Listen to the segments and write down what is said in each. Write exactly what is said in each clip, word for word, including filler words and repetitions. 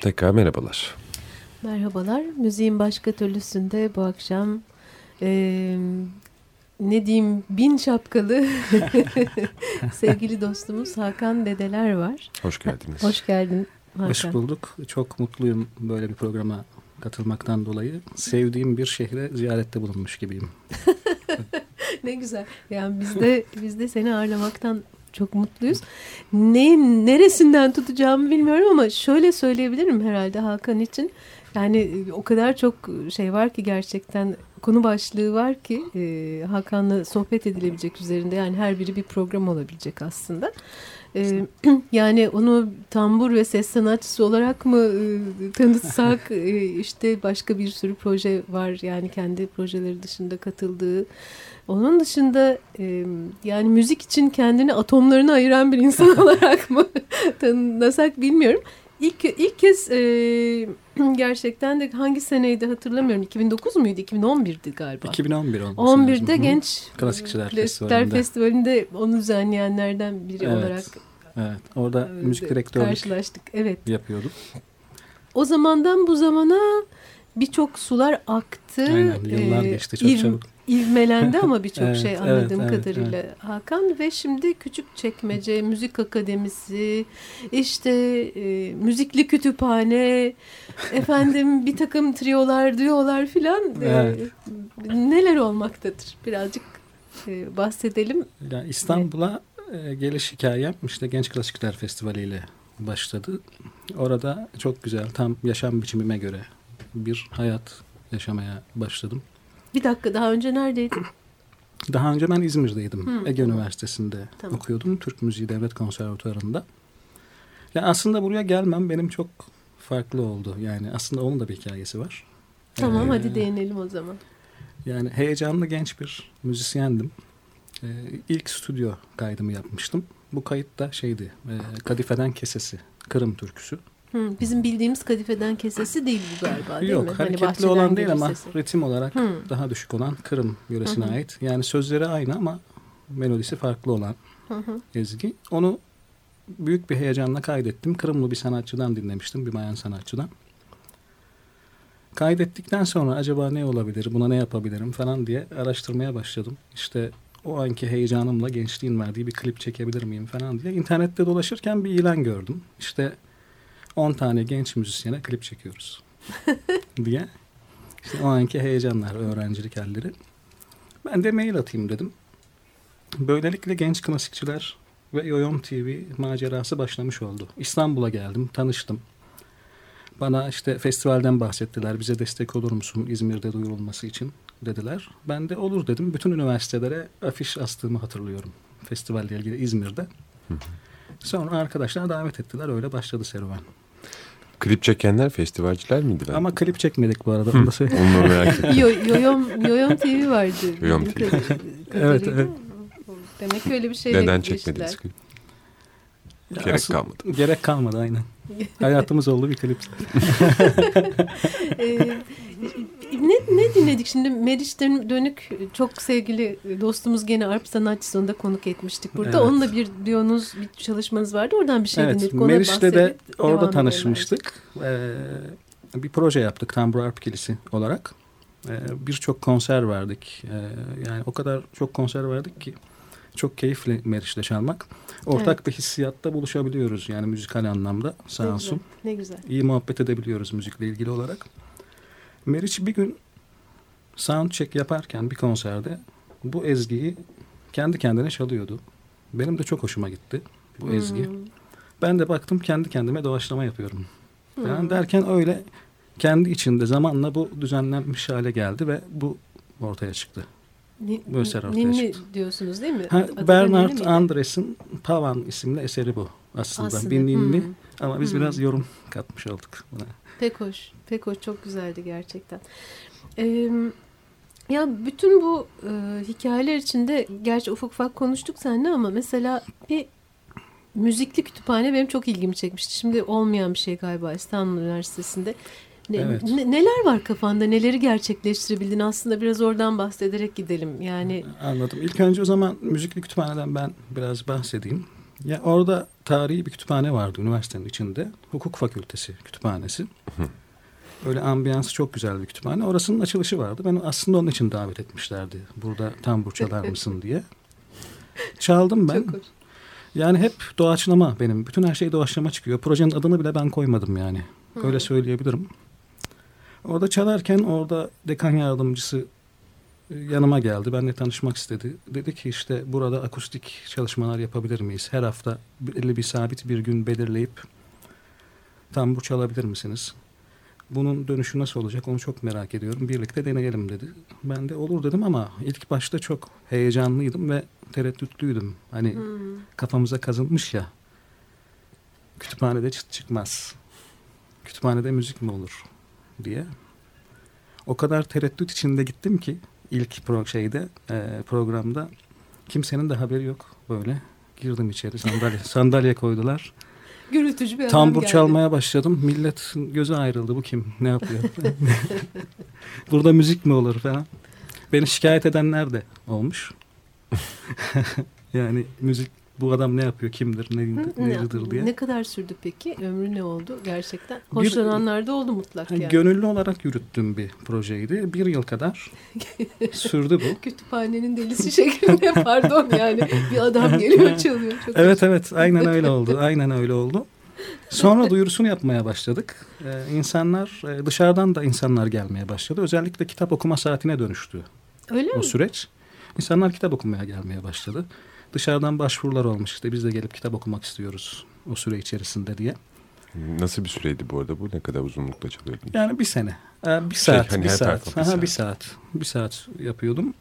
Tekrar merhabalar. Merhabalar. Müziğin başka türlüsünde bu akşam e, ne diyeyim bin şapkalı sevgili dostumuz Hakan Dedeler var. Hoş geldiniz. Ha, hoş geldin Hakan. Hoş bulduk. Çok mutluyum böyle bir programa katılmaktan dolayı. Sevdiğim bir şehre ziyarette bulunmuş gibiyim. Ne güzel. Yani biz de biz de seni ağırlamaktan çok mutluyuz. Neyin neresinden tutacağımı bilmiyorum ama şöyle söyleyebilirim herhalde Hakan için. Yani o kadar çok şey var ki gerçekten konu başlığı var ki e, Hakan'la sohbet edilebilecek üzerinde. Yani her biri bir program olabilecek aslında. E, yani onu tambur ve ses sanatçısı olarak mı e, tanıtsak e, işte başka bir sürü proje var. Yani kendi projeleri dışında katıldığı. Onun dışında e, yani müzik için kendini atomlarına ayıran bir insan olarak mı tanıtsak bilmiyorum. İlk, ilk kez e, gerçekten de hangi seneydi hatırlamıyorum. iki bin dokuz muydu? iki bin on birdi galiba. iki bin on bir olmuş. on birde Genç Klasikçiler Festivali'nde. Festivali'nde onu düzenleyenlerden biri evet, olarak. Evet. Orada e, müzik direktörlük karşılaştık. Evet. Yapıyorduk. O zamandan bu zamana birçok sular aktı. Aynen. Yıllar ee, geçti çok iv, çabuk. İvmelendi ama birçok evet, şey anladığım evet, kadarıyla evet, evet. Hakan ve şimdi Küçükçekmece Müzik Akademisi, işte e, müzikli kütüphane, efendim bir takım triyolar diyorlar filan evet. e, neler olmaktadır birazcık e, bahsedelim. Yani İstanbul'a e, geliş hikayem işte Genç Klasikçiler Festivali ile başladı. Orada çok güzel tam yaşam biçimime göre bir hayat yaşamaya başladım. Bir dakika daha önce neredeydin? Daha önce ben İzmir'deydim. Hmm. Ege Üniversitesi'nde tamam. okuyordum. Türk Müziği Devstate Konservatuvarı'nda. Yani aslında buraya gelmem benim çok farklı oldu. Yani aslında onun da bir hikayesi var. Tamam ee, hadi değinelim o zaman. Yani heyecanlı genç bir müzisyendim. Ee, ilk stüdyo kaydımı yapmıştım. Bu kayıt da şeydi. E, Kadife'den Kesesi. Kırım türküsü. Hı, bizim bildiğimiz kadifeden kesesi değil bu galiba, değil Yok, mi? Yok, hareketli hani olan değil ama sesi. Ritim olarak Hı. daha düşük olan Kırım yöresine Hı-hı. ait. Yani sözleri aynı ama melodisi farklı olan Hı-hı. ezgi. Onu büyük bir heyecanla kaydettim. Kırımlı bir sanatçıdan dinlemiştim, bir Mayan sanatçıdan. Kaydettikten sonra acaba ne olabilir, buna ne yapabilirim falan diye araştırmaya başladım. İşte o anki heyecanımla gençliğin verdiği bir klip çekebilir miyim falan diye. İnternette dolaşırken bir ilan gördüm. İşte on tane genç müzisyene klip çekiyoruz diye. İşte o anki heyecanlar, öğrencilik halleri. Ben de mail atayım dedim. Böylelikle Genç Klasikçiler ve Yoyom T V macerası başlamış oldu. İstanbul'a geldim, tanıştım. Bana işte festivalden bahsettiler. Bize destek olur musun İzmir'de duyurulması için dediler. Ben de olur dedim. Bütün üniversitelere afiş astığımı hatırlıyorum. Festivalle ilgili İzmir'de. Sonra arkadaşlar davet ettiler. Öyle başladı serüven. Klip çekenler festivalciler miydi? Ben? Ama klip çekmedik bu arada. Onu da söyleyeyim. Onu merak ettim. Yoyom T V vardı. Yoyom T V. Evet, evet. Demek ki öyle bir şeyle Neden çekmediniz klip? Gerek asıl, kalmadı. Gerek kalmadı aynen. Hayatımız oldu bir klip. ee, ne, ne dinledik şimdi? Meriç Dönük çok sevgili dostumuz, gene Arp sanatçısı, onu da konuk etmiştik burada. Evet. Onunla bir diyonuz, bir çalışmanız vardı. Oradan bir şey evet, dinledik. Ona Meriç'le de orada tanışmıştık. Ee, bir proje yaptık Tambur Arp Kilisi olarak. Ee, Birçok konser verdik. Ee, yani o kadar çok konser verdik ki. Çok keyifli Meriç'le çalmak. Ortak evet. bir hissiyatta buluşabiliyoruz. Yani müzikal anlamda sağ olsun. Ne güzel. İyi muhabbet edebiliyoruz müzikle ilgili olarak. Meriç bir gün sound check yaparken bir konserde bu ezgiyi kendi kendine çalıyordu. Benim de çok hoşuma gitti bu ezgi. Hmm. Ben de baktım kendi kendime doğaçlama yapıyorum. Hmm. Yani derken öyle kendi içinde zamanla bu düzenlenmiş hale geldi ve bu ortaya çıktı. Ninni diyorsunuz değil mi? Ha, Bernard Andres'in Pavan isimli eseri bu aslında. aslında. Bir ninni hmm. ama biz hmm. biraz yorum katmış olduk buna. Pek hoş, pek hoş, çok güzeldi gerçekten. Ee, ya bütün bu e, hikayeler içinde gerçi ufak ufak konuştuk seninle ama mesela bir müzikli kütüphane benim çok ilgimi çekmişti. Şimdi olmayan bir şey galiba İstanbul Üniversitesi'nde. Ne, evet. ne, neler var kafanda? Neleri gerçekleştirebildin? Aslında biraz oradan bahsederek gidelim. Yani anladım. İlk önce o zaman müzikli kütüphaneden ben biraz bahsedeyim. Ya orada tarihi bir kütüphane vardı üniversitenin içinde. Hukuk Fakültesi kütüphanesi. Öyle ambiyansı çok güzel bir kütüphane. Orasının açılışı vardı. Ben aslında onun için davet etmişlerdi. Burada tambur çalar mısın diye. Çaldım ben. Çok hoş. Yani hep doğaçlama benim. Bütün her şey doğaçlama çıkıyor. Projenin adını bile ben koymadım yani. Hı. Öyle söyleyebilirim. Orada çalarken orada dekan yardımcısı yanıma geldi. Benimle tanışmak istedi. Dedi ki işte burada akustik çalışmalar yapabilir miyiz? Her hafta belirli bir sabit bir gün belirleyip tambur çalabilir misiniz? Bunun dönüşü nasıl olacak onu çok merak ediyorum. Birlikte deneyelim dedi. Ben de olur dedim ama ilk başta çok heyecanlıydım ve tereddütlüydüm. Hani hmm. kafamıza kazınmış ya. Kütüphanede çıt çıkmaz. Kütüphanede müzik mi olur? Diye. O kadar tereddüt içinde gittim ki ilk pro şeyde e, programda kimsenin de haberi yok böyle. Girdim içeri, sandalye sandalye koydular. Gürültücü bir tambur çalmaya başladım. Millet gözü ayrıldı. Bu kim? Ne yapıyor? Burada müzik mi olur falan. Beni şikayet edenler de olmuş. Yani müzik bu adam ne yapıyor, kimdir, ne, nedir diye. Ne kadar sürdü peki? Ömrü ne oldu gerçekten? Hoşlananlar da oldu mutlak yani. Gönüllü olarak yürüttüğüm bir projeydi. Bir yıl kadar sürdü bu. Kütüphanenin delisi şeklinde pardon yani. Bir adam geliyor çalıyor. Çok evet hoş. Evet aynen öyle oldu. Aynen öyle oldu. Sonra duyurusunu yapmaya başladık. Ee, insanlar dışarıdan da insanlar gelmeye başladı. Özellikle kitap okuma saatine dönüştü. Öyle o mi? Süreç. İnsanlar kitap okumaya gelmeye başladı. Dışarıdan başvurular olmuş işte biz de gelip kitap okumak istiyoruz o süre içerisinde diye. Nasıl bir süreydi bu arada bu? Ne kadar uzunlukla çalıyordun? Yani bir sene. Bir saat. Şey, hani bir, saat. Aha, bir saat. Bir saat. Bir saat yapıyordum.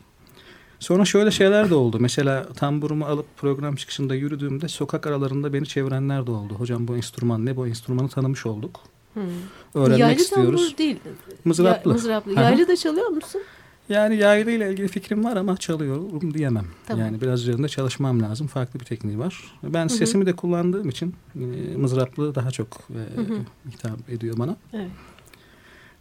Sonra şöyle şeyler de oldu. Mesela tamburumu alıp program çıkışında yürüdüğümde sokak aralarında beni çevirenler de oldu. Hocam bu enstrüman ne? Bu enstrümanı tanımış olduk. Hmm. Öğrenmek yaylı istiyoruz. Yaylı tambur değil. Mızraplı. Ya, mızraplı. Yaylı da çalıyor musun? Yani yaylı ile ilgili fikrim var ama çalıyorum diyemem. Tamam. Yani biraz üzerinde çalışmam lazım. Farklı bir tekniği var. Ben hı hı. sesimi de kullandığım için e, mızraplı daha çok e, hı hı. hitap ediyor bana. Evet.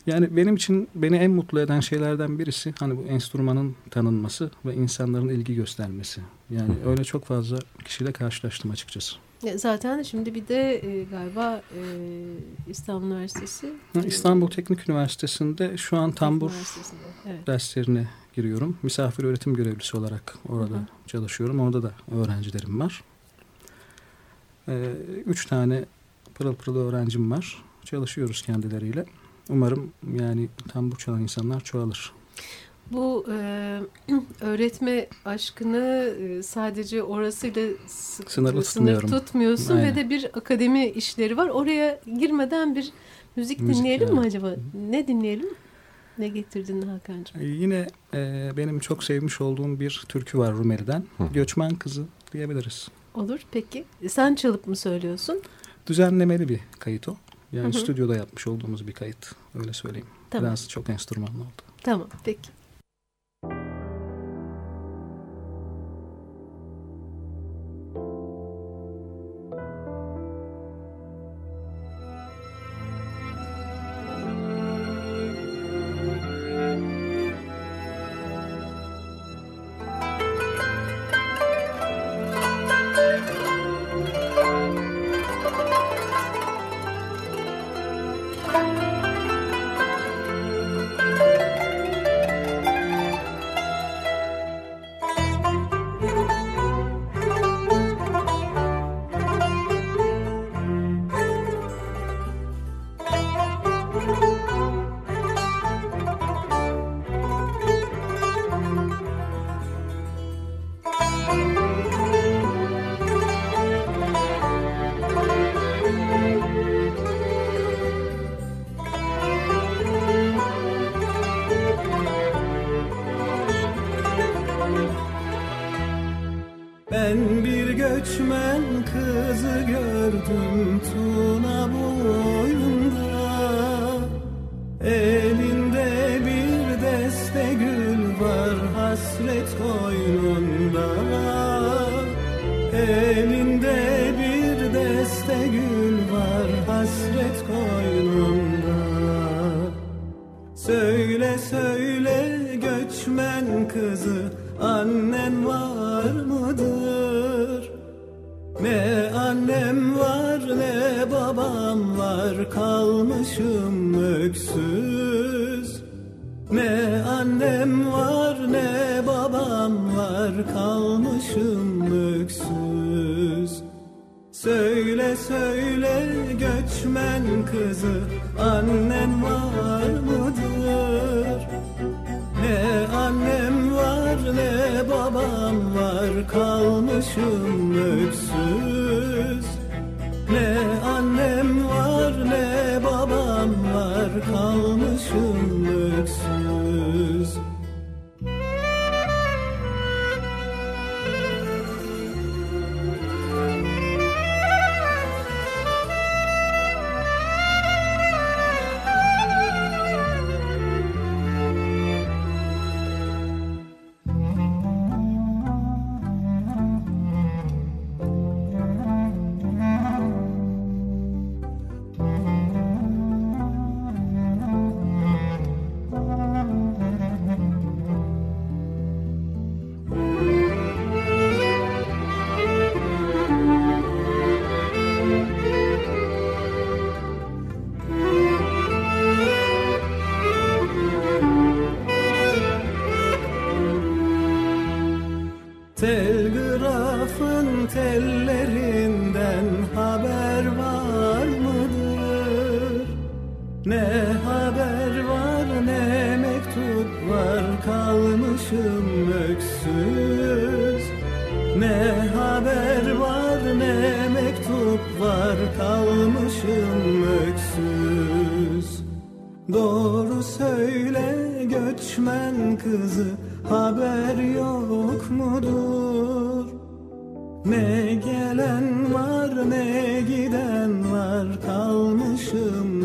Yani benim için beni en mutlu eden şeylerden birisi hani bu enstrümanın tanınması ve insanların ilgi göstermesi. Yani öyle çok fazla kişiyle karşılaştım açıkçası. Zaten şimdi bir de e, galiba e, İstanbul Üniversitesi. İstanbul Teknik Üniversitesi'nde şu an tambur evet. derslerine giriyorum. Misafir öğretim görevlisi olarak orada Hı-hı. çalışıyorum. Orada da öğrencilerim var. E, üç tane pırıl pırıl öğrencim var. Çalışıyoruz kendileriyle. Umarım yani tambur çalan insanlar çoğalır. Bu e, öğretme aşkını e, sadece orasıyla sık, sınırlı sınır tutmuyorsun. Aynen. Ve de bir akademi işleri var. Oraya girmeden bir müzik, müzik dinleyelim yani. Mi acaba? Hı-hı. Ne dinleyelim? Ne getirdin Hakan'cığım? E, yine e, benim çok sevmiş olduğum bir türkü var Rumeli'den. Hı. Göçmen Kızı diyebiliriz. Olur peki. E, sen çalıp mı söylüyorsun? Düzenlemeli bir kayıt o. Yani Hı-hı. stüdyoda yapmış olduğumuz bir kayıt. Öyle söyleyeyim. Tamam. Biraz çok enstrümanlı oldu. Tamam peki.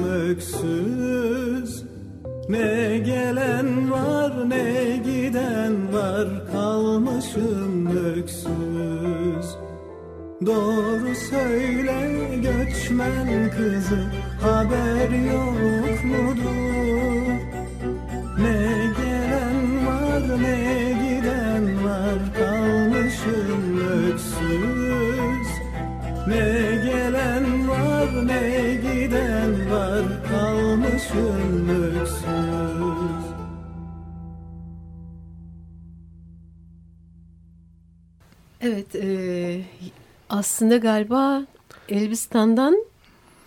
Öksüz ne gelen var ne başım öksüz. Doğru söyle göçmen kızı, haber yok mudur? Ne gelen var ne giden var, kalmışım öksüz. Ne gelen var ne giden var, kalmışım öksüz. Evet, e, aslında galiba Elbistan'dan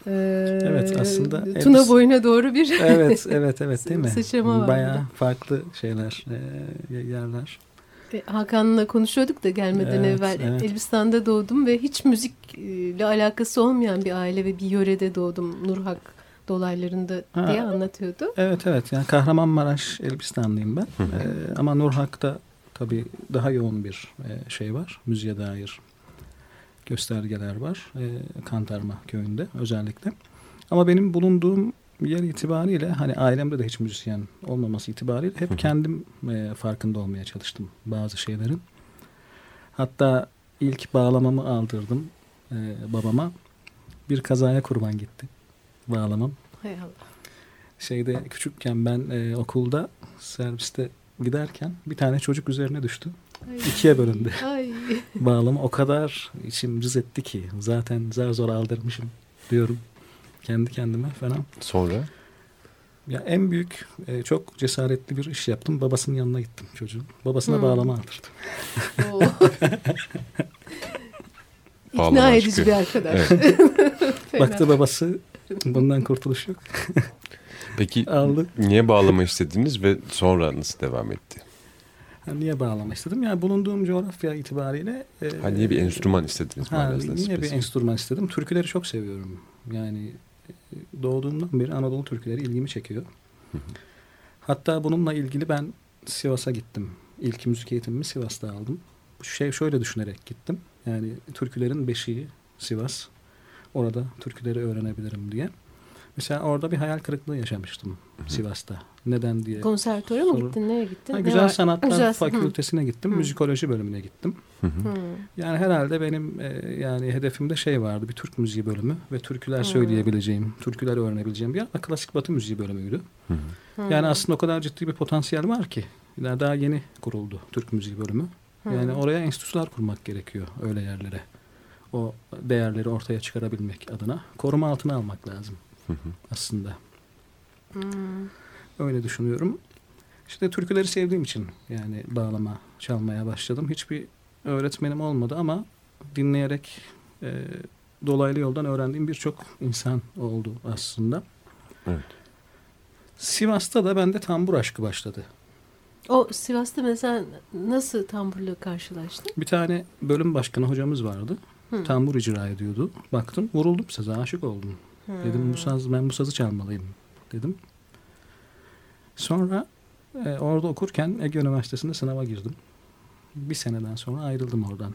e, evet, aslında Tuna Elbis- boyuna doğru bir evet evet evet değil mi? Sıçrama var. Bayağı farklı şeyler, e, yerler. Hakan'la konuşuyorduk da gelmeden evet, evvel. Evet. Elbistan'da doğdum ve hiç müzikle alakası olmayan bir aile ve bir yörede doğdum. Nurhak dolaylarında ha, diye anlatıyordu. Evet evet. Yani Kahramanmaraş Elbistanlıyım ben. Ee, ama Nurhak'ta tabii daha yoğun bir şey var. Müziğe dair göstergeler var. Ee, Kantarma köyünde özellikle. Ama benim bulunduğum yer itibariyle, hani ailemde de hiç müzisyen olmaması itibariyle hep kendim e, farkında olmaya çalıştım bazı şeylerin. Hatta ilk bağlamamı aldırdım e, babama. Bir kazaya kurban gitti bağlamam. Hay Allah. Şeyde küçükken ben e, okulda serviste giderken bir tane çocuk üzerine düştü. Ay. İkiye bölündü. Ay. Bağlamı o kadar içim cız etti ki, zaten zar zor aldırmışım diyorum kendi kendime falan. Sonra? Ya en büyük, e, çok cesaretli bir iş yaptım. Babasının yanına gittim çocuğun. Babasına hmm. bağlama aldırdım. İkna bağlama edici aşkı. Bir arkadaş. Evet. Baktı babası, bundan kurtuluş yok. Peki aldı. Niye bağlama istediniz ve sonra nasıl devam etti? Ha, niye bağlama istedim? Yani bulunduğum coğrafya itibariyle. E, ha, niye bir enstrüman istediniz? Ha, niye spesifik? Bir enstrüman istedim? Türküleri çok seviyorum. Yani doğduğumdan beri Anadolu türküleri ilgimi çekiyor. Hı hı. Hatta bununla ilgili ben Sivas'a gittim. İlk müzik eğitimimi Sivas'ta aldım. Şey, şöyle düşünerek gittim. Yani türkülerin beşiği Sivas. Orada türküleri öğrenebilirim diye. Mesela orada bir hayal kırıklığı yaşamıştım, hı hı, Sivas'ta. Neden diye. Konservatöre mi gittin? Nereye gittin? Ha, Güzel Sanatlar Güzel... Fakültesi'ne gittim. Hı. Müzikoloji bölümüne gittim. Hı hı. Yani herhalde benim e, yani hedefimde şey vardı. Bir Türk müziği bölümü ve türküler hı. söyleyebileceğim, türküler öğrenebileceğim bir yer. Klasik Batı müziği bölümüydü. Hı hı. Yani aslında o kadar ciddi bir potansiyel var ki. Daha yeni kuruldu Türk müziği bölümü. Hı. Yani oraya enstitüler kurmak gerekiyor öyle yerlere. O değerleri ortaya çıkarabilmek adına koruma altına almak lazım. Hı hı. Aslında. Hı. Öyle düşünüyorum. İşte türküleri sevdiğim için yani bağlama çalmaya başladım. Hiçbir öğretmenim olmadı ama dinleyerek e, dolaylı yoldan öğrendiğim birçok insan oldu aslında. Evet. Sivas'ta da bende tambur aşkı başladı. O Sivas'ta mesela nasıl tamburla karşılaştın? Bir tane bölüm başkanı hocamız vardı. Hı. Tambur icra ediyordu. Baktım, vuruldum saza, aşık oldum. Hı. Dedim bu saz, ben bu sazı çalmalıyım dedim. Sonra e, orada okurken Ege Üniversitesi'nde sınava girdim. Bir seneden sonra ayrıldım oradan.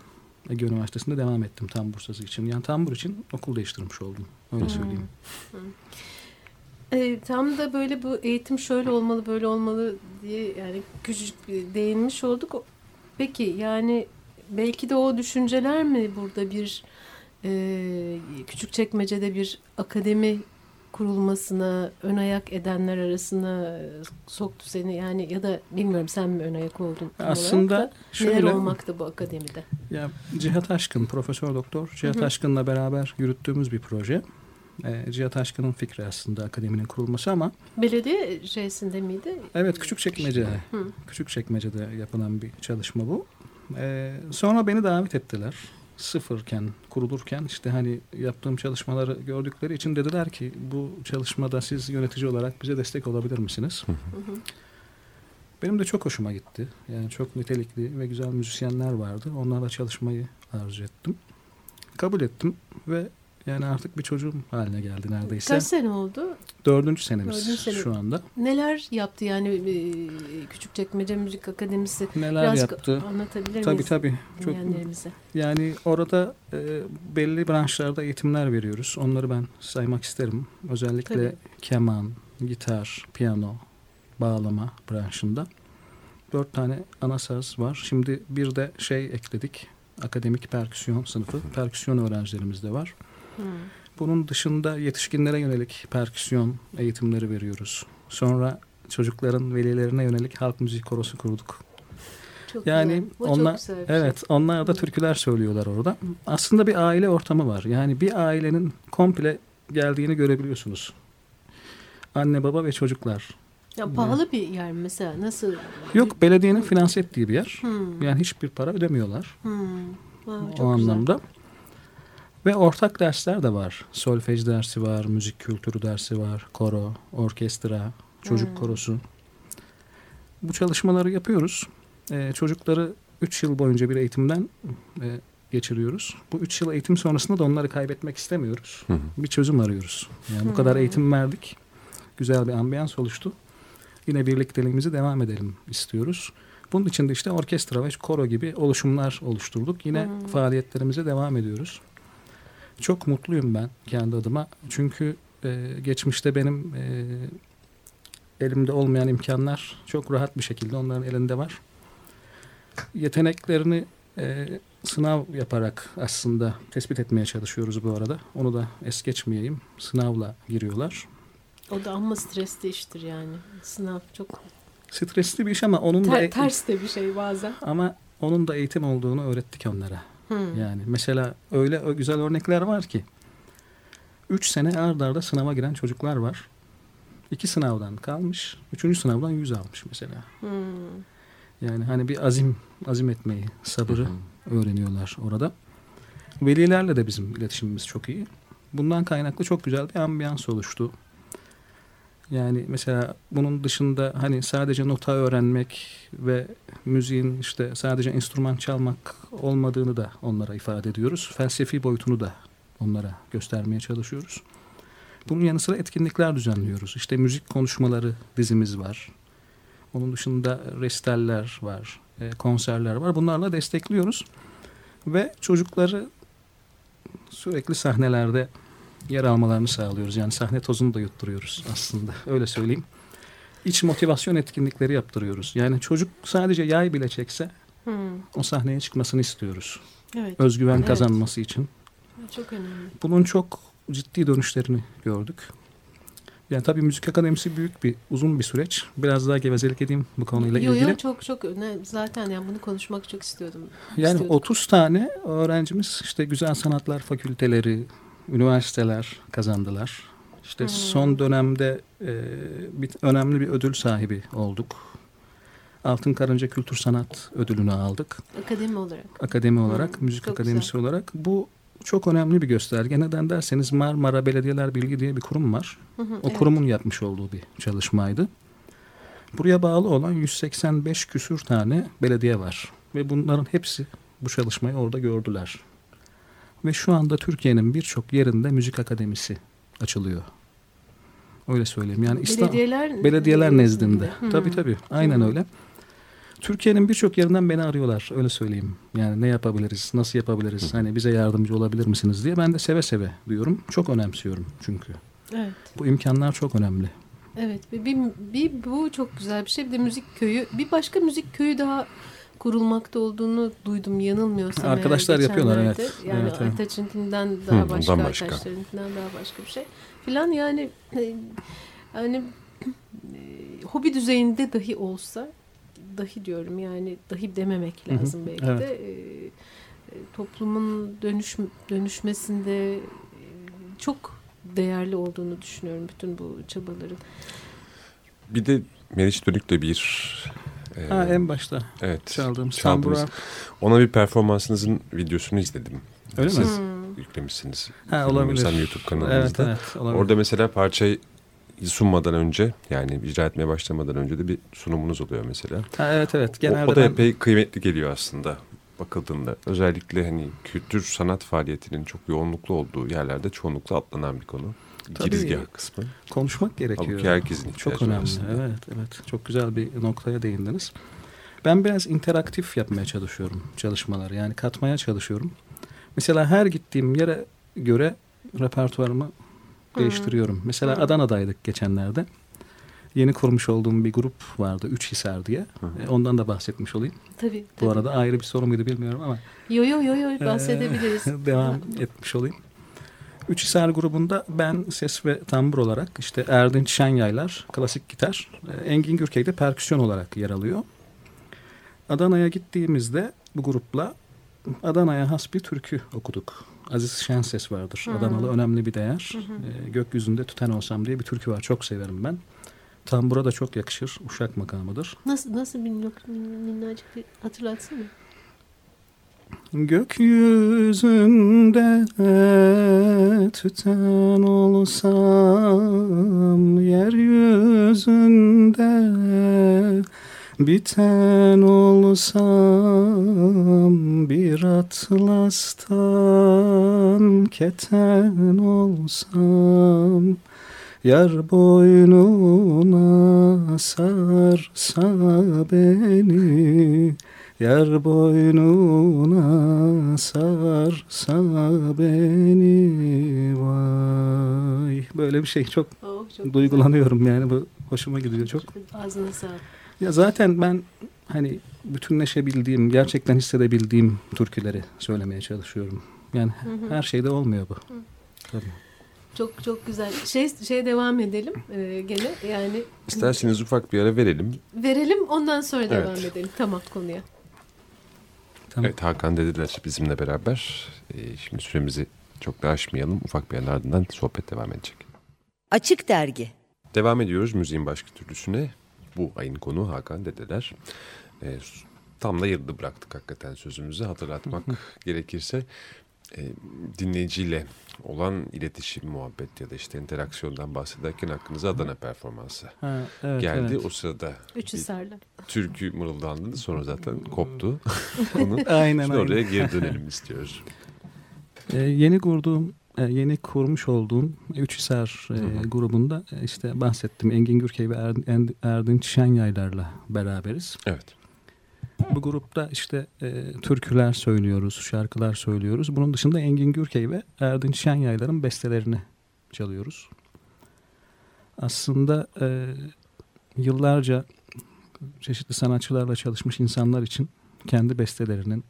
Ege Üniversitesi'nde devam ettim tambur sazı için. Yani tambur için okul değiştirmiş oldum. Öyle hmm. söyleyeyim. Hmm. E, tam da böyle bu eğitim şöyle olmalı böyle olmalı diye yani küçücük değinmiş olduk. Peki yani belki de o düşünceler mi burada bir e, Küçükçekmece'de bir akademi kurulmasına ön ayak edenler arasına soktu seni yani, ya da bilmiyorum sen mi ön ayak oldun? Aslında da, şöyle, neler olmaktı bu akademide? Ya Cihat Aşkın, Profesör Doktor Cihat hı hı. Aşkın'la beraber yürüttüğümüz bir proje. E, Cihat Aşkın'ın fikri aslında akademinin kurulması ama belediye şeysinde miydi? Evet, Küçükçekmece. Küçükçekmece'de yapılan bir çalışma bu. E, sonra beni davet ettiler. Sıfırken, kurulurken işte hani yaptığım çalışmaları gördükleri için dediler ki bu çalışmada siz yönetici olarak bize destek olabilir misiniz? Hı hı. Benim de çok hoşuma gitti. Yani çok nitelikli ve güzel müzisyenler vardı. Onlarla çalışmayı arzu ettim. Kabul ettim ve yani artık bir çocuğum haline geldi neredeyse. Kaç sene oldu? Dördüncü senemiz Dördüncü sene. Şu anda. Neler yaptı yani Küçükçekmece Müzik Akademisi? Neler Biraz yaptı? Anlatabilir miyiz? Tabii tabii. Çok, yani orada e, belli branşlarda eğitimler veriyoruz. Onları ben saymak isterim. Özellikle tabii. keman, gitar, piyano, bağlama branşında. dört tane ana saz var. Şimdi bir de şey ekledik. Akademik perküsyon sınıfı. Perküsyon öğrencilerimiz de var. Hmm. Bunun dışında yetişkinlere yönelik perküsyon eğitimleri veriyoruz. Sonra çocukların velilerine yönelik halk müziği korosu kurduk. Çok yani onlar şey. Evet, onlar da türküler söylüyorlar orada. Aslında bir aile ortamı var. Yani bir ailenin komple geldiğini görebiliyorsunuz. Anne, baba ve çocuklar. Ya pahalı yani. Bir yer mesela nasıl? Yok, belediyenin finanse ettiği bir yer. Hmm. Yani hiçbir para ödemiyorlar. Hmm. Wow, çok o anlamda. Güzel. Ve ortak dersler de var. Solfej dersi var, müzik kültürü dersi var, koro, orkestra, çocuk hmm. korosu. Bu çalışmaları yapıyoruz. Ee, çocukları üç yıl boyunca bir eğitimden e, geçiriyoruz. Bu üç yıl eğitim sonrasında da onları kaybetmek istemiyoruz. Hı hı. Bir çözüm arıyoruz. Yani hı. Bu kadar eğitim verdik. Güzel bir ambiyans oluştu. Yine birlikteliğimizi devam edelim istiyoruz. Bunun için de işte orkestra ve koro gibi oluşumlar oluşturduk. Yine hı. faaliyetlerimize devam ediyoruz. Çok mutluyum ben kendi adıma. Çünkü e, geçmişte benim e, elimde olmayan imkanlar çok rahat bir şekilde onların elinde var. Yeteneklerini e, sınav yaparak aslında tespit etmeye çalışıyoruz bu arada. Onu da es geçmeyeyim. Sınavla giriyorlar. O da ama stresli iştir yani. Sınav çok... Stresli bir iş ama onun Ter, da... Ters de bir şey bazen. Ama onun da eğitim olduğunu öğrettik onlara. Hmm. Yani mesela öyle güzel örnekler var ki. Üç sene ard arda sınava giren çocuklar var. İki sınavdan kalmış. Üçüncü sınavdan yüz almış mesela. Hmm. Yani hani bir azim, azim etmeyi, sabırı Hı-hı. öğreniyorlar orada. Velilerle de bizim iletişimimiz çok iyi. Bundan kaynaklı çok güzel bir ambiyans oluştu. Yani mesela bunun dışında hani sadece nota öğrenmek ve müziğin işte sadece enstrüman çalmak olmadığını da onlara ifade ediyoruz. Felsefi boyutunu da onlara göstermeye çalışıyoruz. Bunun yanı sıra etkinlikler düzenliyoruz. İşte müzik konuşmaları dizimiz var. Onun dışında restaller var, konserler var. Bunlarla destekliyoruz. Ve çocukları sürekli sahnelerde yer almalarını sağlıyoruz. Yani sahne tozunu da yutturuyoruz aslında. Öyle söyleyeyim. İç motivasyon etkinlikleri yaptırıyoruz. Yani çocuk sadece yay bile çekse hmm. o sahneye çıkmasını istiyoruz. Evet. Özgüven evet. kazanması için. Çok önemli. Bunun çok ciddi dönüşlerini gördük. Yani tabii müzik akademisi büyük bir, uzun bir süreç. Biraz daha gevezelik edeyim bu konuyla yo, ilgili. Yok çok çok zaten yani bunu konuşmak çok istiyordum. Yani istiyorduk. otuz tane öğrencimiz işte Güzel Sanatlar Fakülteleri, üniversiteler kazandılar. İşte hmm. son dönemde e, bir, önemli bir ödül sahibi olduk. Altın Karınca Kültür Sanat ödülünü aldık. Akademi olarak. Akademi olarak, hmm. müzik çok akademisi güzel. Olarak. Bu çok önemli bir gösterge. Neden derseniz Marmara Belediyeler Bilgi diye bir kurum var. Hı hı, o evet. kurumun yapmış olduğu bir çalışmaydı. Buraya bağlı olan yüz seksen beş küsür tane belediye var. Ve bunların hepsi bu çalışmayı orada gördüler. Ve şu anda Türkiye'nin birçok yerinde müzik akademisi açılıyor. Öyle söyleyeyim. Yani İstanbul, belediyeler, belediyeler nezdinde. Hı. Tabii tabii. Aynen hı. öyle. Türkiye'nin birçok yerinden beni arıyorlar. Öyle söyleyeyim. Yani ne yapabiliriz, nasıl yapabiliriz, hani bize yardımcı olabilir misiniz diye. Ben de seve seve diyorum. Çok önemsiyorum çünkü. Evet. Bu imkanlar çok önemli. Evet. Bir, bir, bir bu çok güzel bir şey. Bir de müzik köyü. Bir başka müzik köyü daha kurulmakta olduğunu duydum. Yanılmıyorsam. Arkadaşlar yapıyorlar. Evet. Yani evet, evet. Ataç'ınkinden daha Hı, başka, başka. Arkadaşlarınkinden daha başka bir şey. Filan yani hani hobi düzeyinde dahi olsa dahi diyorum yani dahi dememek lazım hı hı, belki evet. de e, toplumun dönüş, dönüşmesinde e, çok değerli olduğunu düşünüyorum bütün bu çabaların. Bir de Meriç Dönük'le bir e, ha, en başta evet, çaldığımız tambura. Ona bir performansınızın videosunu izledim. Öyle Siz mi? Siz yüklemişsiniz. Ha, olabilir. YouTube kanalınızda. Evet, evet, olabilir. Orada mesela parçayı sunmadan önce yani icra etmeye başlamadan önce de bir sunumunuz oluyor mesela. Ha, evet evet. Genelde o, o da epey ben... kıymetli geliyor aslında bakıldığında. Özellikle hani kültür sanat faaliyetinin çok yoğunluklu olduğu yerlerde çoğunlukla atlanan bir konu. Girizgah kısmı. Konuşmak gerekiyor. Halbuki herkesin ihtiyacı var aslında. Çok önemli. Evet evet. Çok güzel bir noktaya değindiniz. Ben biraz interaktif yapmaya çalışıyorum çalışmaları. Yani katmaya çalışıyorum. Mesela her gittiğim yere göre repertuarımı değiştiriyorum. Mesela Adana'daydık geçenlerde. yeni kurmuş olduğum bir grup vardı, Üç Hisar diye. E, ondan da bahsetmiş olayım. Tabii. Bu tabii. arada ayrı bir soru muydu bilmiyorum ama. Yo yo yo yo bahsedebiliriz. E, devam ha. etmiş olayım. Üç Hisar grubunda ben ses ve tambur olarak, işte Erdinç Şenyaylar klasik gitar, e, Engin Gürkek de perküsyon olarak yer alıyor. Adana'ya gittiğimizde bu grupla Adana'ya has bir türkü okuduk. Aziz Şen ses vardır. Hmm. Adanalı önemli bir değer. Hmm. E, gökyüzünde tüten olsam diye bir türkü var. Çok severim ben. Tambura da çok yakışır. Uşak makamıdır. Nasıl nasıl minnacık minno- bir hatırlatsana. Gökyüzünde tüten olsam, yeryüzünde biten olsam, bir atlastan keten olsam, yar boynuna sarsa beni, yar boynuna sarsa beni, vay. Böyle bir şey, çok, oh, çok duygulanıyorum güzel. Yani bu hoşuma gidiyor çok. Ağzına sağlık. Ya zaten ben hani bütünleşebildiğim, gerçekten hissedebildiğim türküleri söylemeye çalışıyorum. Yani hı hı. her şeyde olmuyor bu. Hı. Tabii. Çok çok güzel. Şey şey devam edelim ee, gene yani. İsterseniz ufak bir ara verelim. Verelim, ondan sonra evet. devam edelim. Tamam, konuya. Tamam. Evet, Hakan dediler bizimle beraber. Ee, şimdi süremizi çok da aşmayalım. Ufak bir aranın ardından sohbet devam edecek. Açık Dergi. Devam ediyoruz müziğin başka türlüsüne. Bu ayın konu Hakan Dedeler. E, tam da yarıda bıraktık hakikaten sözümüzü. Hatırlatmak gerekirse e, dinleyiciyle olan iletişim, muhabbet ya da işte interaksiyondan bahsederken aklınıza Adana performansı ha, evet, geldi. Evet. O sırada Üç Hisar'la türkü mırıldandı. Sonra zaten koptu. Onu aynen, şimdi oraya aynen. geri dönelim istiyoruz. E, yeni kurduğum Yeni kurmuş olduğum Üç Hisar e, grubunda işte bahsettim. Engin Gürkey ve Erd- Erdinç Şenyaylar'la beraberiz. Evet. Bu grupta işte e, türküler söylüyoruz, şarkılar söylüyoruz. Bunun dışında Engin Gürkey ve Erdinç Şenyaylar'ın bestelerini çalıyoruz. Aslında e, yıllarca çeşitli sanatçılarla çalışmış insanlar için kendi bestelerinin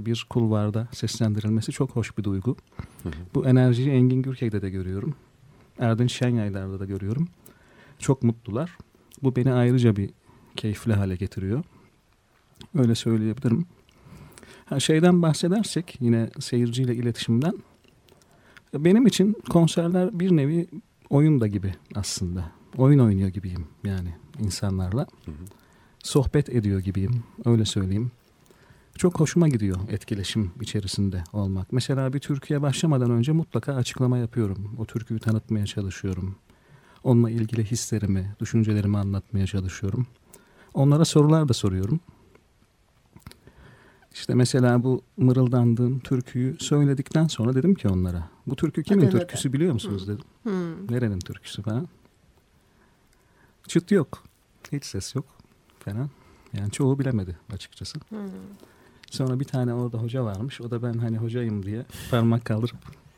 bir kulvarda seslendirilmesi çok hoş bir duygu. Hı hı. Bu enerjiyi Engin Gürkek'te de görüyorum. Erdinç Şenyaylar'da da görüyorum. Çok mutlular. Bu beni ayrıca bir keyifli hale getiriyor. Öyle söyleyebilirim. Ha, şeyden bahsedersek yine seyirciyle iletişimden. Benim için konserler bir nevi oyun da gibi aslında. Oyun oynuyor gibiyim yani insanlarla. Hı hı. Sohbet ediyor gibiyim. Öyle söyleyeyim. Çok hoşuma gidiyor etkileşim içerisinde olmak. Mesela bir türküye başlamadan önce mutlaka açıklama yapıyorum. O türküyü tanıtmaya çalışıyorum. Onunla ilgili hislerimi, düşüncelerimi anlatmaya çalışıyorum. Onlara sorular da soruyorum. İşte mesela bu mırıldandığım türküyü söyledikten sonra dedim ki onlara, bu türkü kimin Adana'da. türküsü biliyor musunuz hmm. dedim. Hmm. Nerenin türküsü falan. Çıt yok. Hiç ses yok falan. Yani çoğu bilemedi açıkçası. Hmm. Sonra bir tane orada hoca varmış. O da ben hani hocayım diye parmak kaldırıp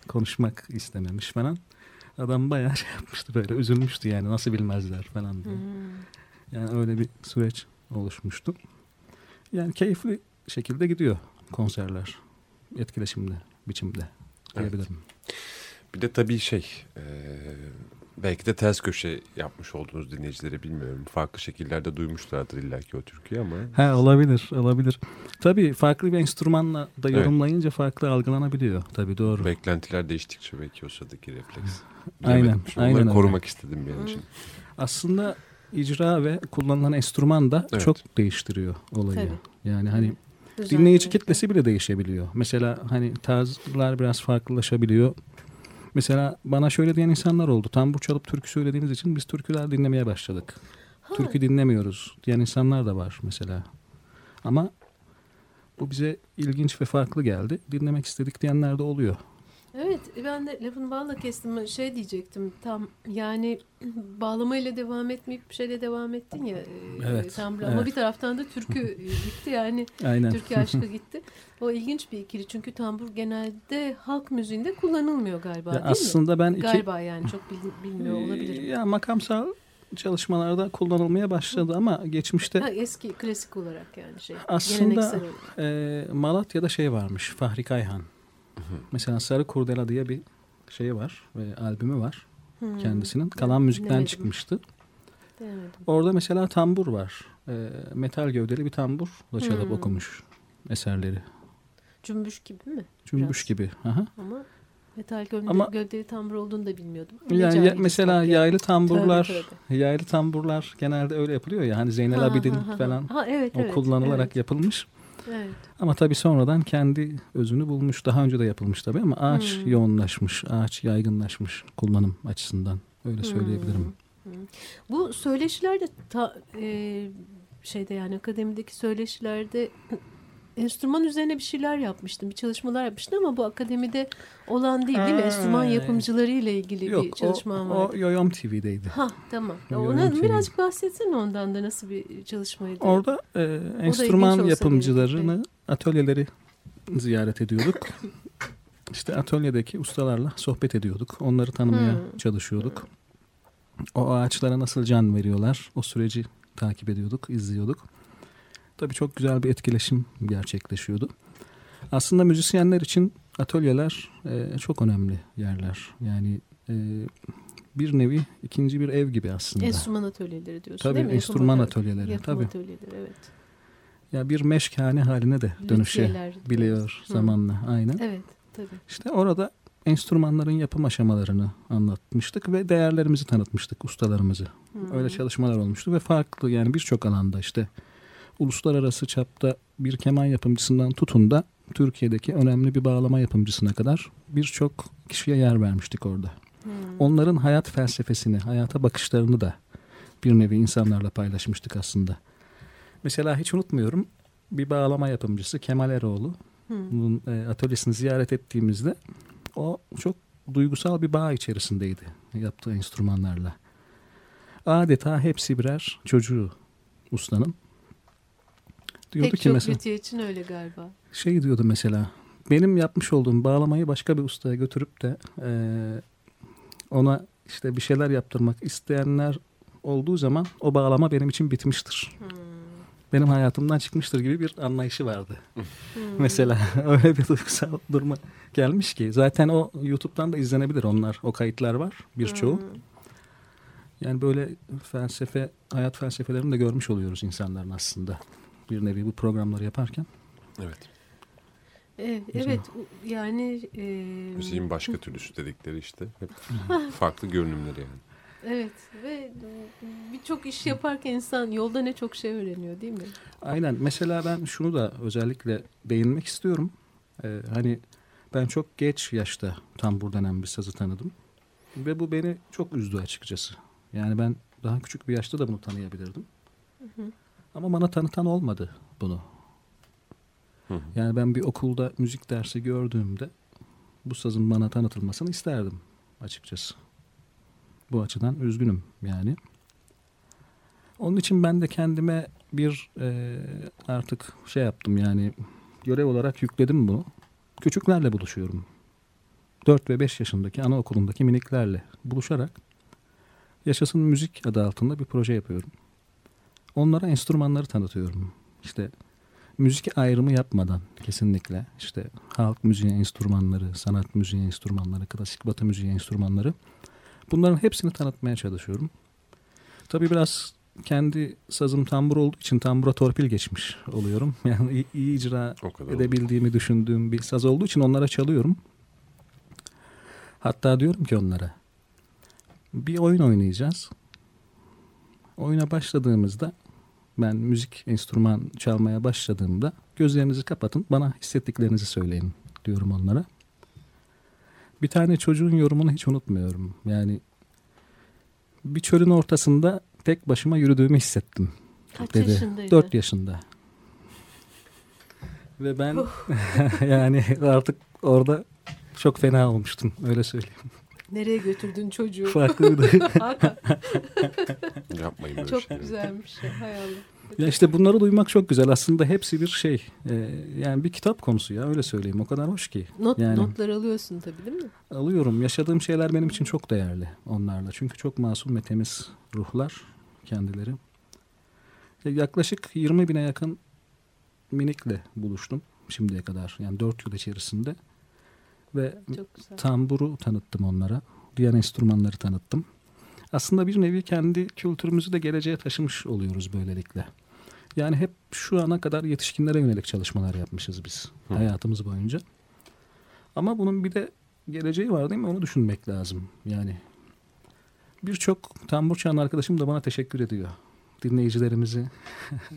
konuşmak istememiş falan. Adam bayağı şey yapmıştı böyle. Üzülmüştü yani, nasıl bilmezler falan diye. Hmm. Yani öyle bir süreç oluşmuştu. Yani keyifli şekilde gidiyor konserler. Etkileşimli biçimde diyebilirim. Evet. Bir de tabii şey... Ee... Belki de ters köşe yapmış olduğunuz dinleyicilere bilmiyorum. Farklı şekillerde duymuşlardır illaki o türküyü ama. He, olabilir, olabilir. Tabii farklı bir enstrümanla da yorumlayınca evet. farklı algılanabiliyor. Tabii doğru. Beklentiler değiştikçe belki o sıradaki refleks. Aynen, aynen. Onları korumak öyle. istedim benim için. Aslında icra ve kullanılan enstrüman da evet. çok değiştiriyor olayı. Tabii. Yani hani Güzel dinleyici kitlesi bile değişebiliyor. Mesela hani tarzlar biraz farklılaşabiliyor. Mesela bana şöyle diyen insanlar oldu. Tambur çalıp türkü söylediğiniz için biz türküler dinlemeye başladık. Ha. Türkü dinlemiyoruz diyen insanlar da var mesela. Ama bu bize ilginç ve farklı geldi. Dinlemek istedik diyenler de oluyor. Evet, ben de lafını bağla kestim. Şey diyecektim tam yani bağlamayla devam etmeyip bir şeyle devam ettin ya. Evet, tam, evet. Ama bir taraftan da türkü gitti yani. Aynen. Türkü aşkı gitti. O ilginç bir ikili çünkü tambur genelde halk müziğinde kullanılmıyor galiba ya değil aslında mi? Aslında ben iki... Galiba yani çok bilmiyor olabilir. Ya makamsal çalışmalarda kullanılmaya başladı ama geçmişte... Ha, eski klasik olarak yani şey. Aslında e, Malatya'da şey varmış, Fahri Kayhan. Hı hı. Mesela Sarı Kurdela diye bir şey var, e, albümü var hı. kendisinin. Kalan ne, müzikten denedim. çıkmıştı. Denedim. Orada mesela tambur var. E, metal gövdeli bir tamburla çalıp hı. okumuş eserleri. Cümbüş gibi mi? Cümbüş Biraz. gibi. Aha. Ama... Metal gövdeli, Ama, gövdeli tambur olduğunu da bilmiyordum. Yani ya, mesela yaylı tamburlar, tövbe, tövbe. yaylı tamburlar genelde öyle yapılıyor ya. Hani Zeynel ha, Abidin ha, falan ha, evet, o evet, kullanılarak evet. yapılmış. Evet. Ama tabii sonradan kendi özünü bulmuş. Daha önce de yapılmış tabii ama ağaç hmm. yoğunlaşmış, ağaç yaygınlaşmış kullanım açısından. Öyle söyleyebilirim. Hmm. Hmm. Bu söyleşiler de ta, e, şeyde yani akademideki söyleşilerde enstrüman üzerine bir şeyler yapmıştım. Bir çalışmalar yapmıştım ama bu akademide olan değil değil mi? Enstrüman yapımcıları ile ilgili Yok, bir çalışmam vardı. Yok o Yoyom T V'deydi. Ha tamam. Ona birazcık bahsetsene ondan da nasıl bir çalışmaydı? Orada e, enstrüman yapımcılarını atölyeleri ziyaret ediyorduk. İşte atölyedeki ustalarla sohbet ediyorduk. Onları tanımaya hmm. çalışıyorduk. Hmm. O ağaçlara nasıl can veriyorlar? O süreci takip ediyorduk, izliyorduk. Tabii çok güzel bir etkileşim gerçekleşiyordu. Aslında müzisyenler için atölyeler e, çok önemli yerler. Yani e, bir nevi ikinci bir ev gibi aslında. Enstrüman atölyeleri diyorsun tabii, değil mi? Tabii enstrüman atölyeleri. Yapım tabii. atölyeleri evet. Ya bir meşkhane haline de dönüşebiliyor zamanla. Aynen. Evet tabii. İşte orada enstrümanların yapım aşamalarını anlatmıştık ve değerlerimizi tanıtmıştık ustalarımızı. Hı. Öyle çalışmalar olmuştu ve farklı yani birçok alanda işte. Uluslararası çapta bir keman yapımcısından tutun da Türkiye'deki önemli bir bağlama yapımcısına kadar birçok kişiye yer vermiştik orada. Hmm. Onların hayat felsefesini, hayata bakışlarını da bir nevi insanlarla paylaşmıştık aslında. Mesela hiç unutmuyorum bir bağlama yapımcısı Kemal Eroğlu. Hmm. Bunun atölyesini ziyaret ettiğimizde o çok duygusal bir bağ içerisindeydi yaptığı enstrümanlarla. Adeta hepsi birer çocuğu ustanın. Diyordu Pek ki çok mesela, mütiği için öyle galiba. Şey diyordu mesela, benim yapmış olduğum bağlamayı başka bir ustaya götürüp de e, ona işte bir şeyler yaptırmak isteyenler olduğu zaman o bağlama benim için bitmiştir. Hmm. Benim hayatımdan çıkmıştır gibi bir anlayışı vardı. Hmm. Mesela öyle bir duygusal duruma gelmiş ki. Zaten o YouTube'dan da izlenebilir onlar. O kayıtlar var birçoğu. Hmm. Yani böyle felsefe, hayat felsefelerini de görmüş oluyoruz insanların aslında. Bir nevi bu programları yaparken. Evet. Evet, evet yani... E... Müziğin başka türlüsü dedikleri işte. Hep farklı görünümleri yani. Evet ve birçok iş yaparken insan yolda ne çok şey öğreniyor değil mi? Aynen. Mesela ben şunu da özellikle değinmek istiyorum. Ee, hani ben çok geç yaşta tambur denen bir sazı tanıdım. Ve bu beni çok üzdü açıkçası. Yani ben daha küçük bir yaşta da bunu tanıyabilirdim. Hı hı. Ama bana tanıtan olmadı bunu. Hı hı. Yani ben bir okulda müzik dersi gördüğümde bu sazın bana tanıtılmasını isterdim açıkçası. Bu açıdan üzgünüm yani. Onun için ben de kendime bir e, artık şey yaptım yani görev olarak yükledim bunu. Küçüklerle buluşuyorum. dört ve beş yaşındaki anaokulundaki miniklerle buluşarak Yaşasın Müzik adı altında bir proje yapıyorum. Onlara enstrümanları tanıtıyorum. İşte müzik ayrımı yapmadan kesinlikle işte halk müziği enstrümanları, sanat müziği enstrümanları, klasik batı müziği enstrümanları bunların hepsini tanıtmaya çalışıyorum. Tabii biraz kendi sazım tambur olduğu için tambura torpil geçmiş oluyorum. Yani iyi, iyi icra edebildiğimi oldu. Düşündüğüm bir saz olduğu için onlara çalıyorum. Hatta diyorum ki onlara bir oyun oynayacağız. Oyuna başladığımızda ben müzik enstrüman çalmaya başladığımda gözlerinizi kapatın bana hissettiklerinizi söyleyin diyorum onlara. Bir tane çocuğun yorumunu hiç unutmuyorum. Yani bir çölün ortasında tek başıma yürüdüğümü hissettim. Kaç dedi. yaşındaydı? Dört yaşında. Ve ben yani artık orada çok fena olmuştum öyle söyleyeyim. Nereye götürdün çocuğu? Farklıydı. Hakan. Yapmayın böyle şeyleri. Çok güzelmiş. Hay Allah. Ya işte bunları duymak çok güzel. Aslında hepsi bir şey. Ee, yani bir kitap konusu ya, öyle söyleyeyim. O kadar hoş ki. Not, yani, notlar alıyorsun tabii değil mi? Alıyorum. Yaşadığım şeyler benim için çok değerli onlarla. Çünkü çok masum ve temiz ruhlar kendileri. Yaklaşık yirmi bine yakın minikle buluştum şimdiye kadar. Yani dört yıl içerisinde. Ve tamburu tanıttım onlara. Diğer enstrümanları tanıttım. Aslında bir nevi kendi kültürümüzü de geleceğe taşımış oluyoruz böylelikle. Yani hep şu ana kadar yetişkinlere yönelik çalışmalar yapmışız biz Hı. hayatımız boyunca. Ama bunun bir de geleceği var değil mi? Onu düşünmek lazım. Yani birçok tambur çalan arkadaşım da bana teşekkür ediyor. Dinleyicilerimizi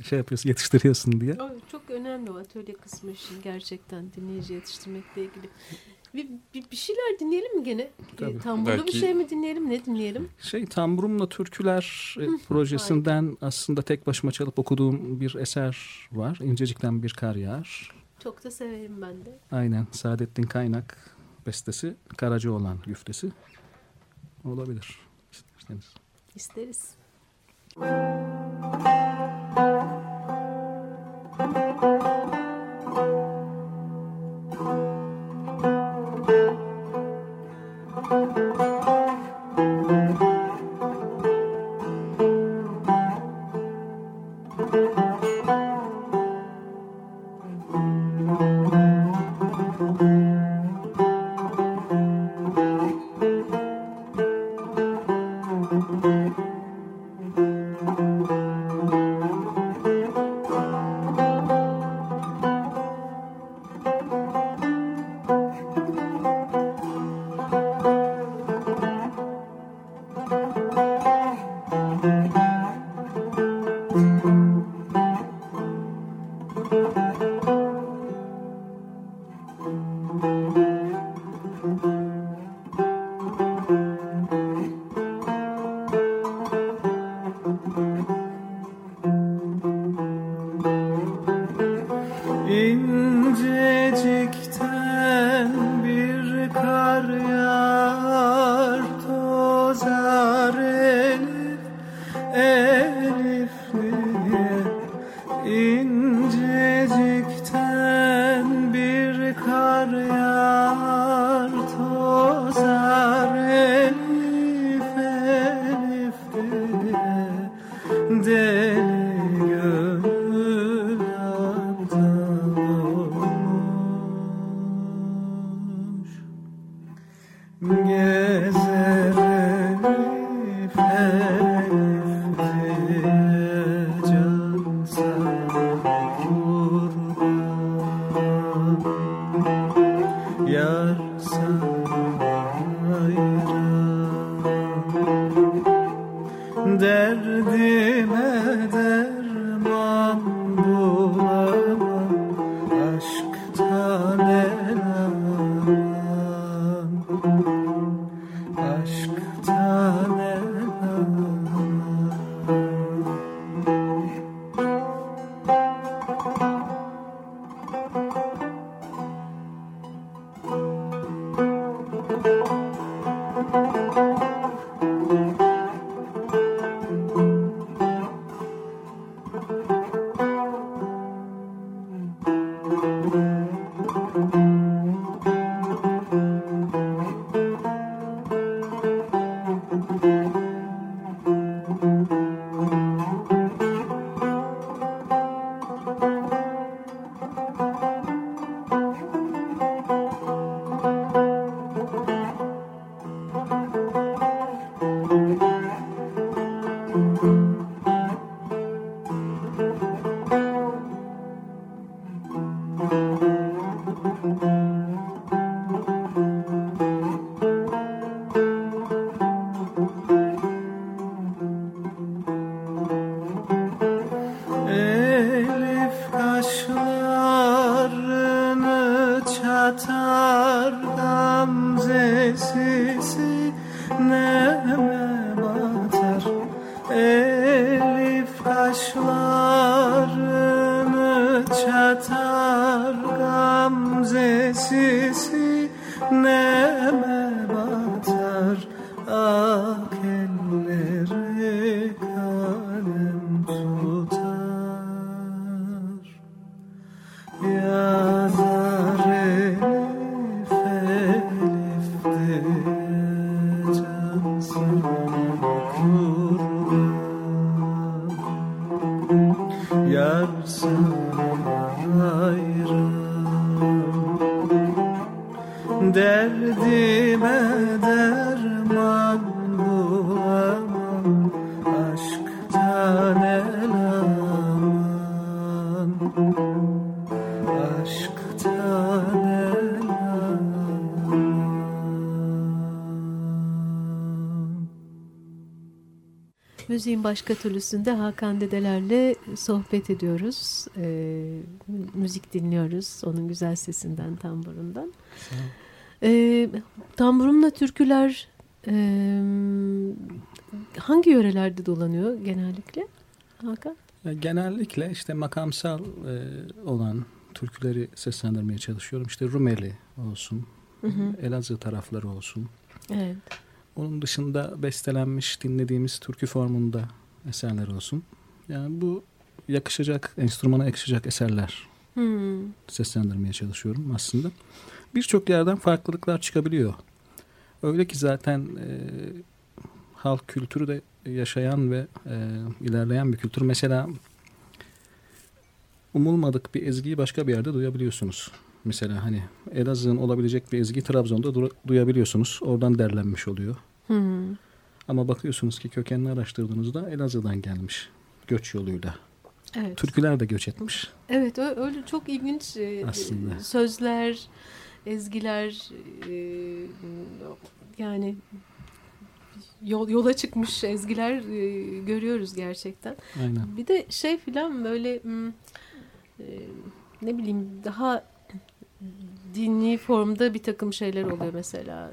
şey yapıyorsun, yetiştiriyorsun diye. Çok önemli o atölye kısmı için gerçekten, dinleyici yetiştirmekle ilgili. Bir, bir şeyler dinleyelim mi gene? E, tamburlu belki... bir şey mi dinleyelim? Ne dinleyelim? Şey, Tamburumla Türküler e, projesinden Aynen. aslında tek başıma çalıp okuduğum bir eser var. İncecikten Bir Kar Yağar. Çok da severim ben de. Aynen. Saadettin Kaynak bestesi. Karacı olan güftesi. Olabilir. İsteriz. İsteriz. Ak elleri kalem tutar. kurban, yar sana hayran, derdime derman bulamam, aşktan el aman, aşktan el aman. Müziğin başka türlüsünde Hakan dedelerle sohbet ediyoruz. Ee, müzik dinliyoruz. Onun güzel sesinden, tamburundan. Ee, tamburumla türküler e, hangi yörelerde dolanıyor genellikle Hakan? Genellikle işte makamsal e, olan türküleri seslendirmeye çalışıyorum. İşte Rumeli olsun, hı hı. Elazığ tarafları olsun. Evet. Onun dışında bestelenmiş, dinlediğimiz türkü formunda eserler olsun. Yani bu yakışacak, enstrümana yakışacak eserler hmm. seslendirmeye çalışıyorum aslında. Birçok yerden farklılıklar çıkabiliyor. Öyle ki zaten e, halk kültürü de yaşayan ve e, ilerleyen bir kültür. Mesela umulmadık bir ezgiyi başka bir yerde duyabiliyorsunuz. Mesela hani Elazığ'ın olabilecek bir ezgi Trabzon'da du- duyabiliyorsunuz. Oradan derlenmiş oluyor. Hmm. Ama bakıyorsunuz ki kökenini araştırdığınızda Elazığ'dan gelmiş göç yoluyla. Evet. Türküler de göç etmiş. Evet, öyle çok ilginç aslında. Sözler, ezgiler, yani yola çıkmış ezgiler görüyoruz gerçekten. Aynen. Bir de şey filan böyle ne bileyim daha dinli formda bir takım şeyler oluyor mesela,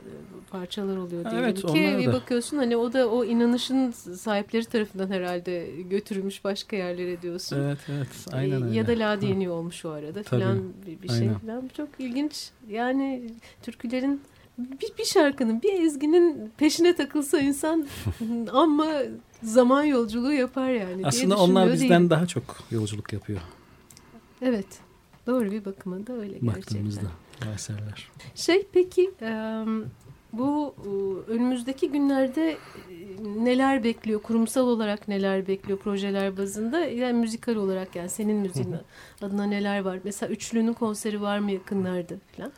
parçalar oluyor diyelim, evet, ki bir bakıyorsun hani o da o inanışın sahipleri tarafından herhalde götürülmüş başka yerlere diyorsun. Evet evet aynen öyle. Ya da ladeni olmuş o arada filan bir, bir şey filan, çok ilginç yani türkülerin. Bir, bir şarkının, bir ezginin peşine takılsa insan ama zaman yolculuğu yapar yani. Aslında onlar bizden değil. Daha çok yolculuk yapıyor. Evet. Doğru, bir bakıma da öyle gerçekten. Eserler. Şey peki bu önümüzdeki günlerde neler bekliyor? Kurumsal olarak neler bekliyor projeler bazında? Yani müzikal olarak, yani senin müziğin adına neler var? Mesela Üçlü'nün konseri var mı yakınlarda falan?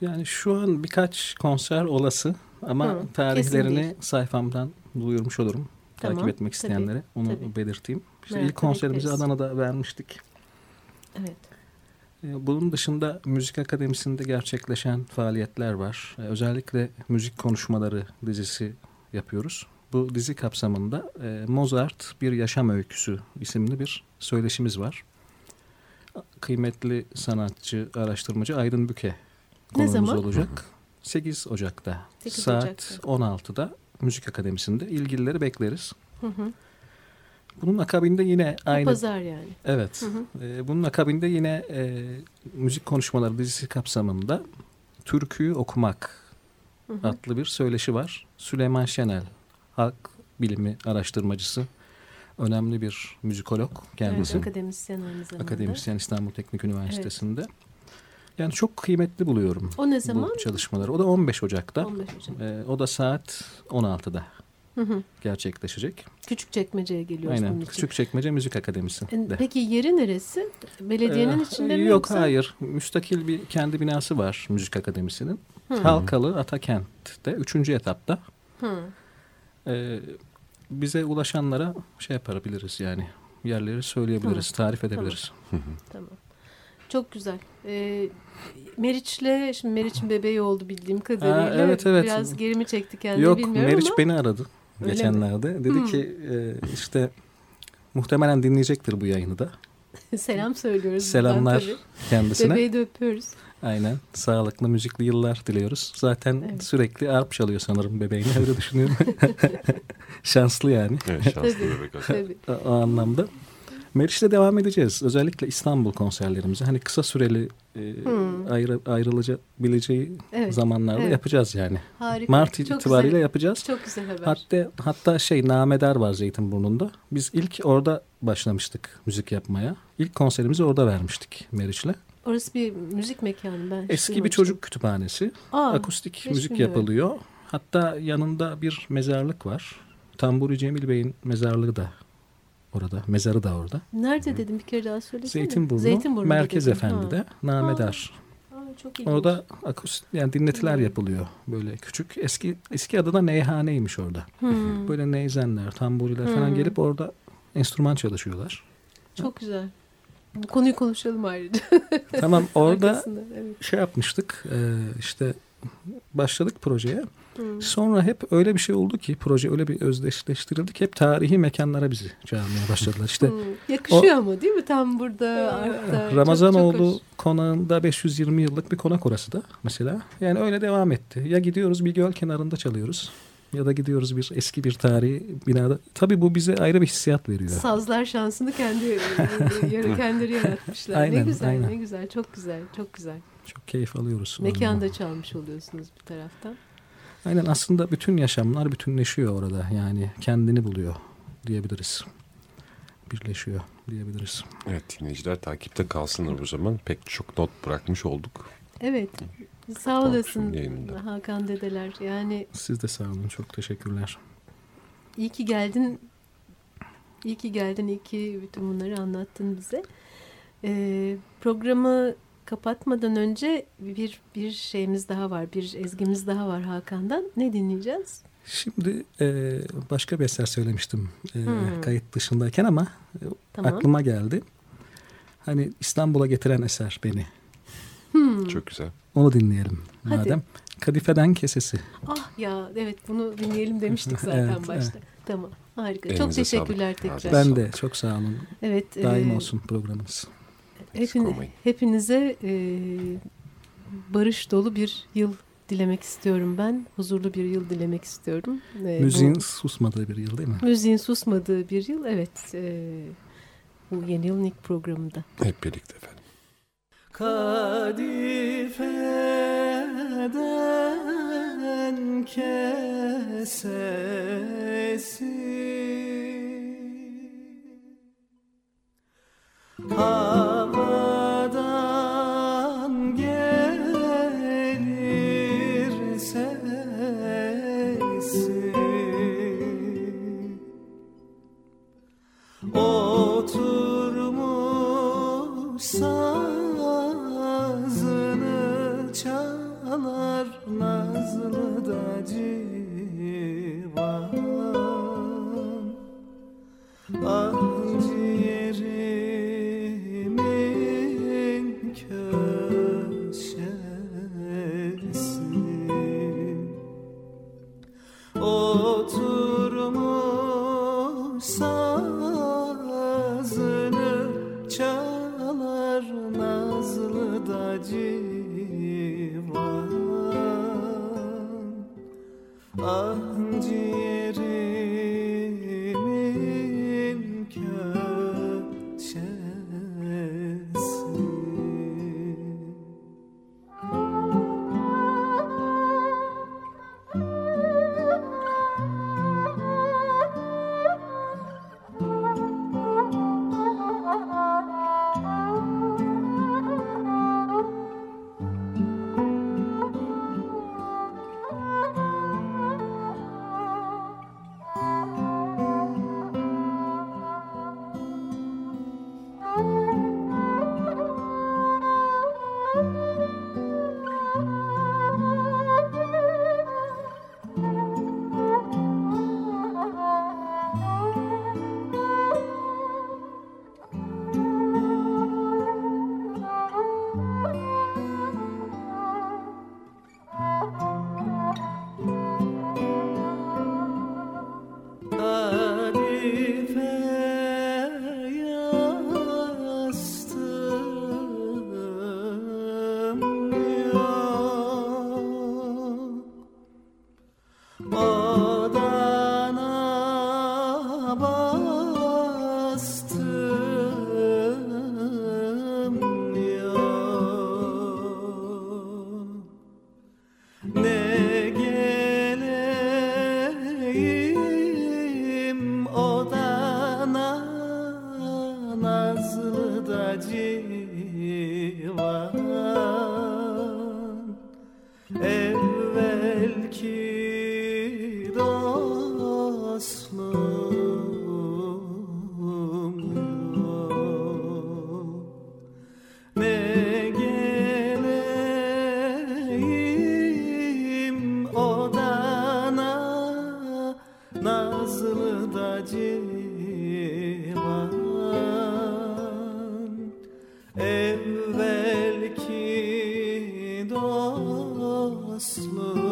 Yani şu an birkaç konser olası ama Hı, tarihlerini sayfamdan duyurmuş olurum. Tamam, takip etmek isteyenlere tabii, onu tabii. belirteyim. İşte evet, ilk konserimizi Adana'da vermiştik. Evet. Bunun dışında Müzik Akademisi'nde gerçekleşen faaliyetler var. Özellikle Müzik Konuşmaları dizisi yapıyoruz. Bu dizi kapsamında Mozart Bir Yaşam Öyküsü isimli bir söyleşimiz var. Kıymetli sanatçı, araştırmacı Aydın Büke konuğumuz olacak. sekiz Ocak'ta sekiz saat Ocak'ta. on altıda Müzik Akademisi'nde. İlgilileri bekleriz. Hı hı. Bunun akabinde yine aynı... Bu pazar yani. Evet. Hı hı. E, bunun akabinde yine e, Müzik Konuşmaları dizisi kapsamında Türküyü Okumak hı hı. adlı bir söyleşi var. Süleyman Şenel, halk bilimi araştırmacısı, önemli bir müzikolog kendisi. Evet, akademisyen aynı zamanda. Akademisyen İstanbul Teknik Üniversitesi'nde. Evet. Yani çok kıymetli buluyorum o ne zaman? Bu çalışmaları. O da on beş Ocak'ta. on beş Ocak. E, o da saat on altıda. Hı hı. gerçekleşecek. Küçükçekmece'ye geliyoruz. Aynen. Küçükçekmece Müzik Akademisi. E, peki yeri neresi? Belediyenin ee, içinde mi? Yok yoksa? Hayır. Müstakil bir kendi binası var Müzik Akademisi'nin. Hı. Halkalı Atakent'te üçüncü etapta. Hı. E, bize ulaşanlara şey yapabiliriz yani. Yerleri söyleyebiliriz, hı. tarif edebiliriz. Tamam. Hı hı. Tamam. Çok güzel. E, Meriç'le, şimdi Meriç'in bebeği oldu bildiğim kadarıyla. Aa, evet, evet. Biraz gerimi çekti kendini. Yok, bilmiyorum Meriç ama. Meriç beni aradı öyle geçenlerde. Mi? Dedi hmm. ki e, işte muhtemelen dinleyecektir bu yayını da. Selam söylüyoruz. Selamlar buradan, kendisine. Bebeği de öpüyoruz. Aynen. Sağlıklı, müzikli yıllar diliyoruz. Zaten evet. sürekli arp çalıyor sanırım bebeğini. Öyle düşünüyorum. Şanslı yani. Evet, şanslı tabii, bebek. Tabii. O, o anlamda. Meriç'le devam edeceğiz. Özellikle İstanbul konserlerimizi hani kısa süreli e, hmm. ayrı, ayrılabileceği evet. zamanlarda evet. yapacağız yani. Harika. Mart çok itibariyle güzel. Yapacağız. Çok güzel haber. Hatta, hatta şey Namedar var Zeytinburnu'nda. Biz ilk orada başlamıştık müzik yapmaya. İlk konserimizi orada vermiştik Meriç'le. Orası bir müzik mekanı. Ben eski bir çocuk kütüphanesi. Aa, akustik müzik bilmiyorum. Yapılıyor. Hatta yanında bir mezarlık var. Tamburi Cemil Bey'in mezarlığı da orada. Mezarı da orada. Nerede Hı. dedim bir kere daha söylesene. Zeytinburnu. Zeytinburnu Merkez Efendi'de. Namedar. Aa, çok ilginç. Orada akustik, yani dinletiler Hı. yapılıyor. Böyle küçük. Eski eski adı da neyhaneymiş orada. Hı. Böyle neyzenler, tamburiler Hı. falan gelip orada enstrüman çalışıyorlar. Çok Hı. güzel. Bu konuyu konuşalım ayrıca. Tamam, orada evet. şey yapmıştık. İşte başladık projeye. Hmm. Sonra hep öyle bir şey oldu ki proje öyle bir özdeşleştirildik. Hep tarihi mekanlara bizi çağırmaya başladılar. İşte hmm. yakışıyor o, ama değil mi tam burada? E, Ramazanoğlu konağında beş yüz yirmi yıllık bir konak orası da mesela. Yani öyle devam etti. Ya gidiyoruz bir göl kenarında çalıyoruz. Ya da gidiyoruz bir eski bir tarihi binada. Tabii bu bize ayrı bir hissiyat veriyor. Sazlar şansını kendi kendileri yaratmışlar. Aynen, ne güzel, aynen. ne güzel. Çok güzel, çok güzel. Çok keyif alıyoruz. Mekanda çalmış oluyorsunuz bir taraftan. Aynen, aslında bütün yaşamlar bütünleşiyor orada. Yani kendini buluyor diyebiliriz. Birleşiyor diyebiliriz. Evet, dinleyiciler takipte kalsınlar o zaman. Pek çok not bırakmış olduk. Evet. Sağ olasın Hakan dedeler. Yani siz de sağ olun. Çok teşekkürler. İyi ki geldin. İyi ki geldin. İyi ki bütün bunları anlattın bize. Ee, programı kapatmadan önce bir bir şeyimiz daha var. Bir ezgimiz daha var Hakan'dan. Ne dinleyeceğiz? Şimdi e, başka bir eser söylemiştim. E, hmm. Kayıt dışındayken ama tamam. aklıma geldi. Hani İstanbul'a getiren eser beni. Hmm. Çok güzel. Onu dinleyelim Hadi. madem. Kadife'den Kesesi. Ah ya, evet, bunu dinleyelim demiştik zaten evet, başta. Evet. Tamam, harika. Elinize çok teşekkürler sağlık. tekrar. Ben de çok sağ olun. Evet, daim e, olsun programımız. Hepin, hepinize e, barış dolu bir yıl dilemek istiyorum ben. Huzurlu bir yıl dilemek istiyorum. E, müziğin bu, susmadığı bir yıl değil mi? Müziğin susmadığı bir yıl, evet. E, bu yeni yılın ilk programında. Hep birlikte efendim. Kadife'den kesesi, havadan gelir sesi, oturmuş çalar nazlı da civan. Ah ciğerimin köşesi, oturmuş sazını çalar nazlı da civan. Ah ciğerimin köşesi. Evvelki dost da civan evvelki dostluğum yok.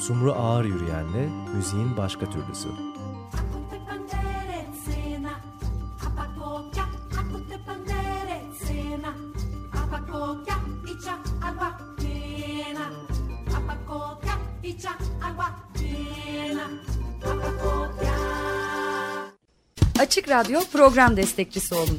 Sumru Ağır Yürüyen'le müziğin başka türlüsü. Açık Radyo program destekçisi olun.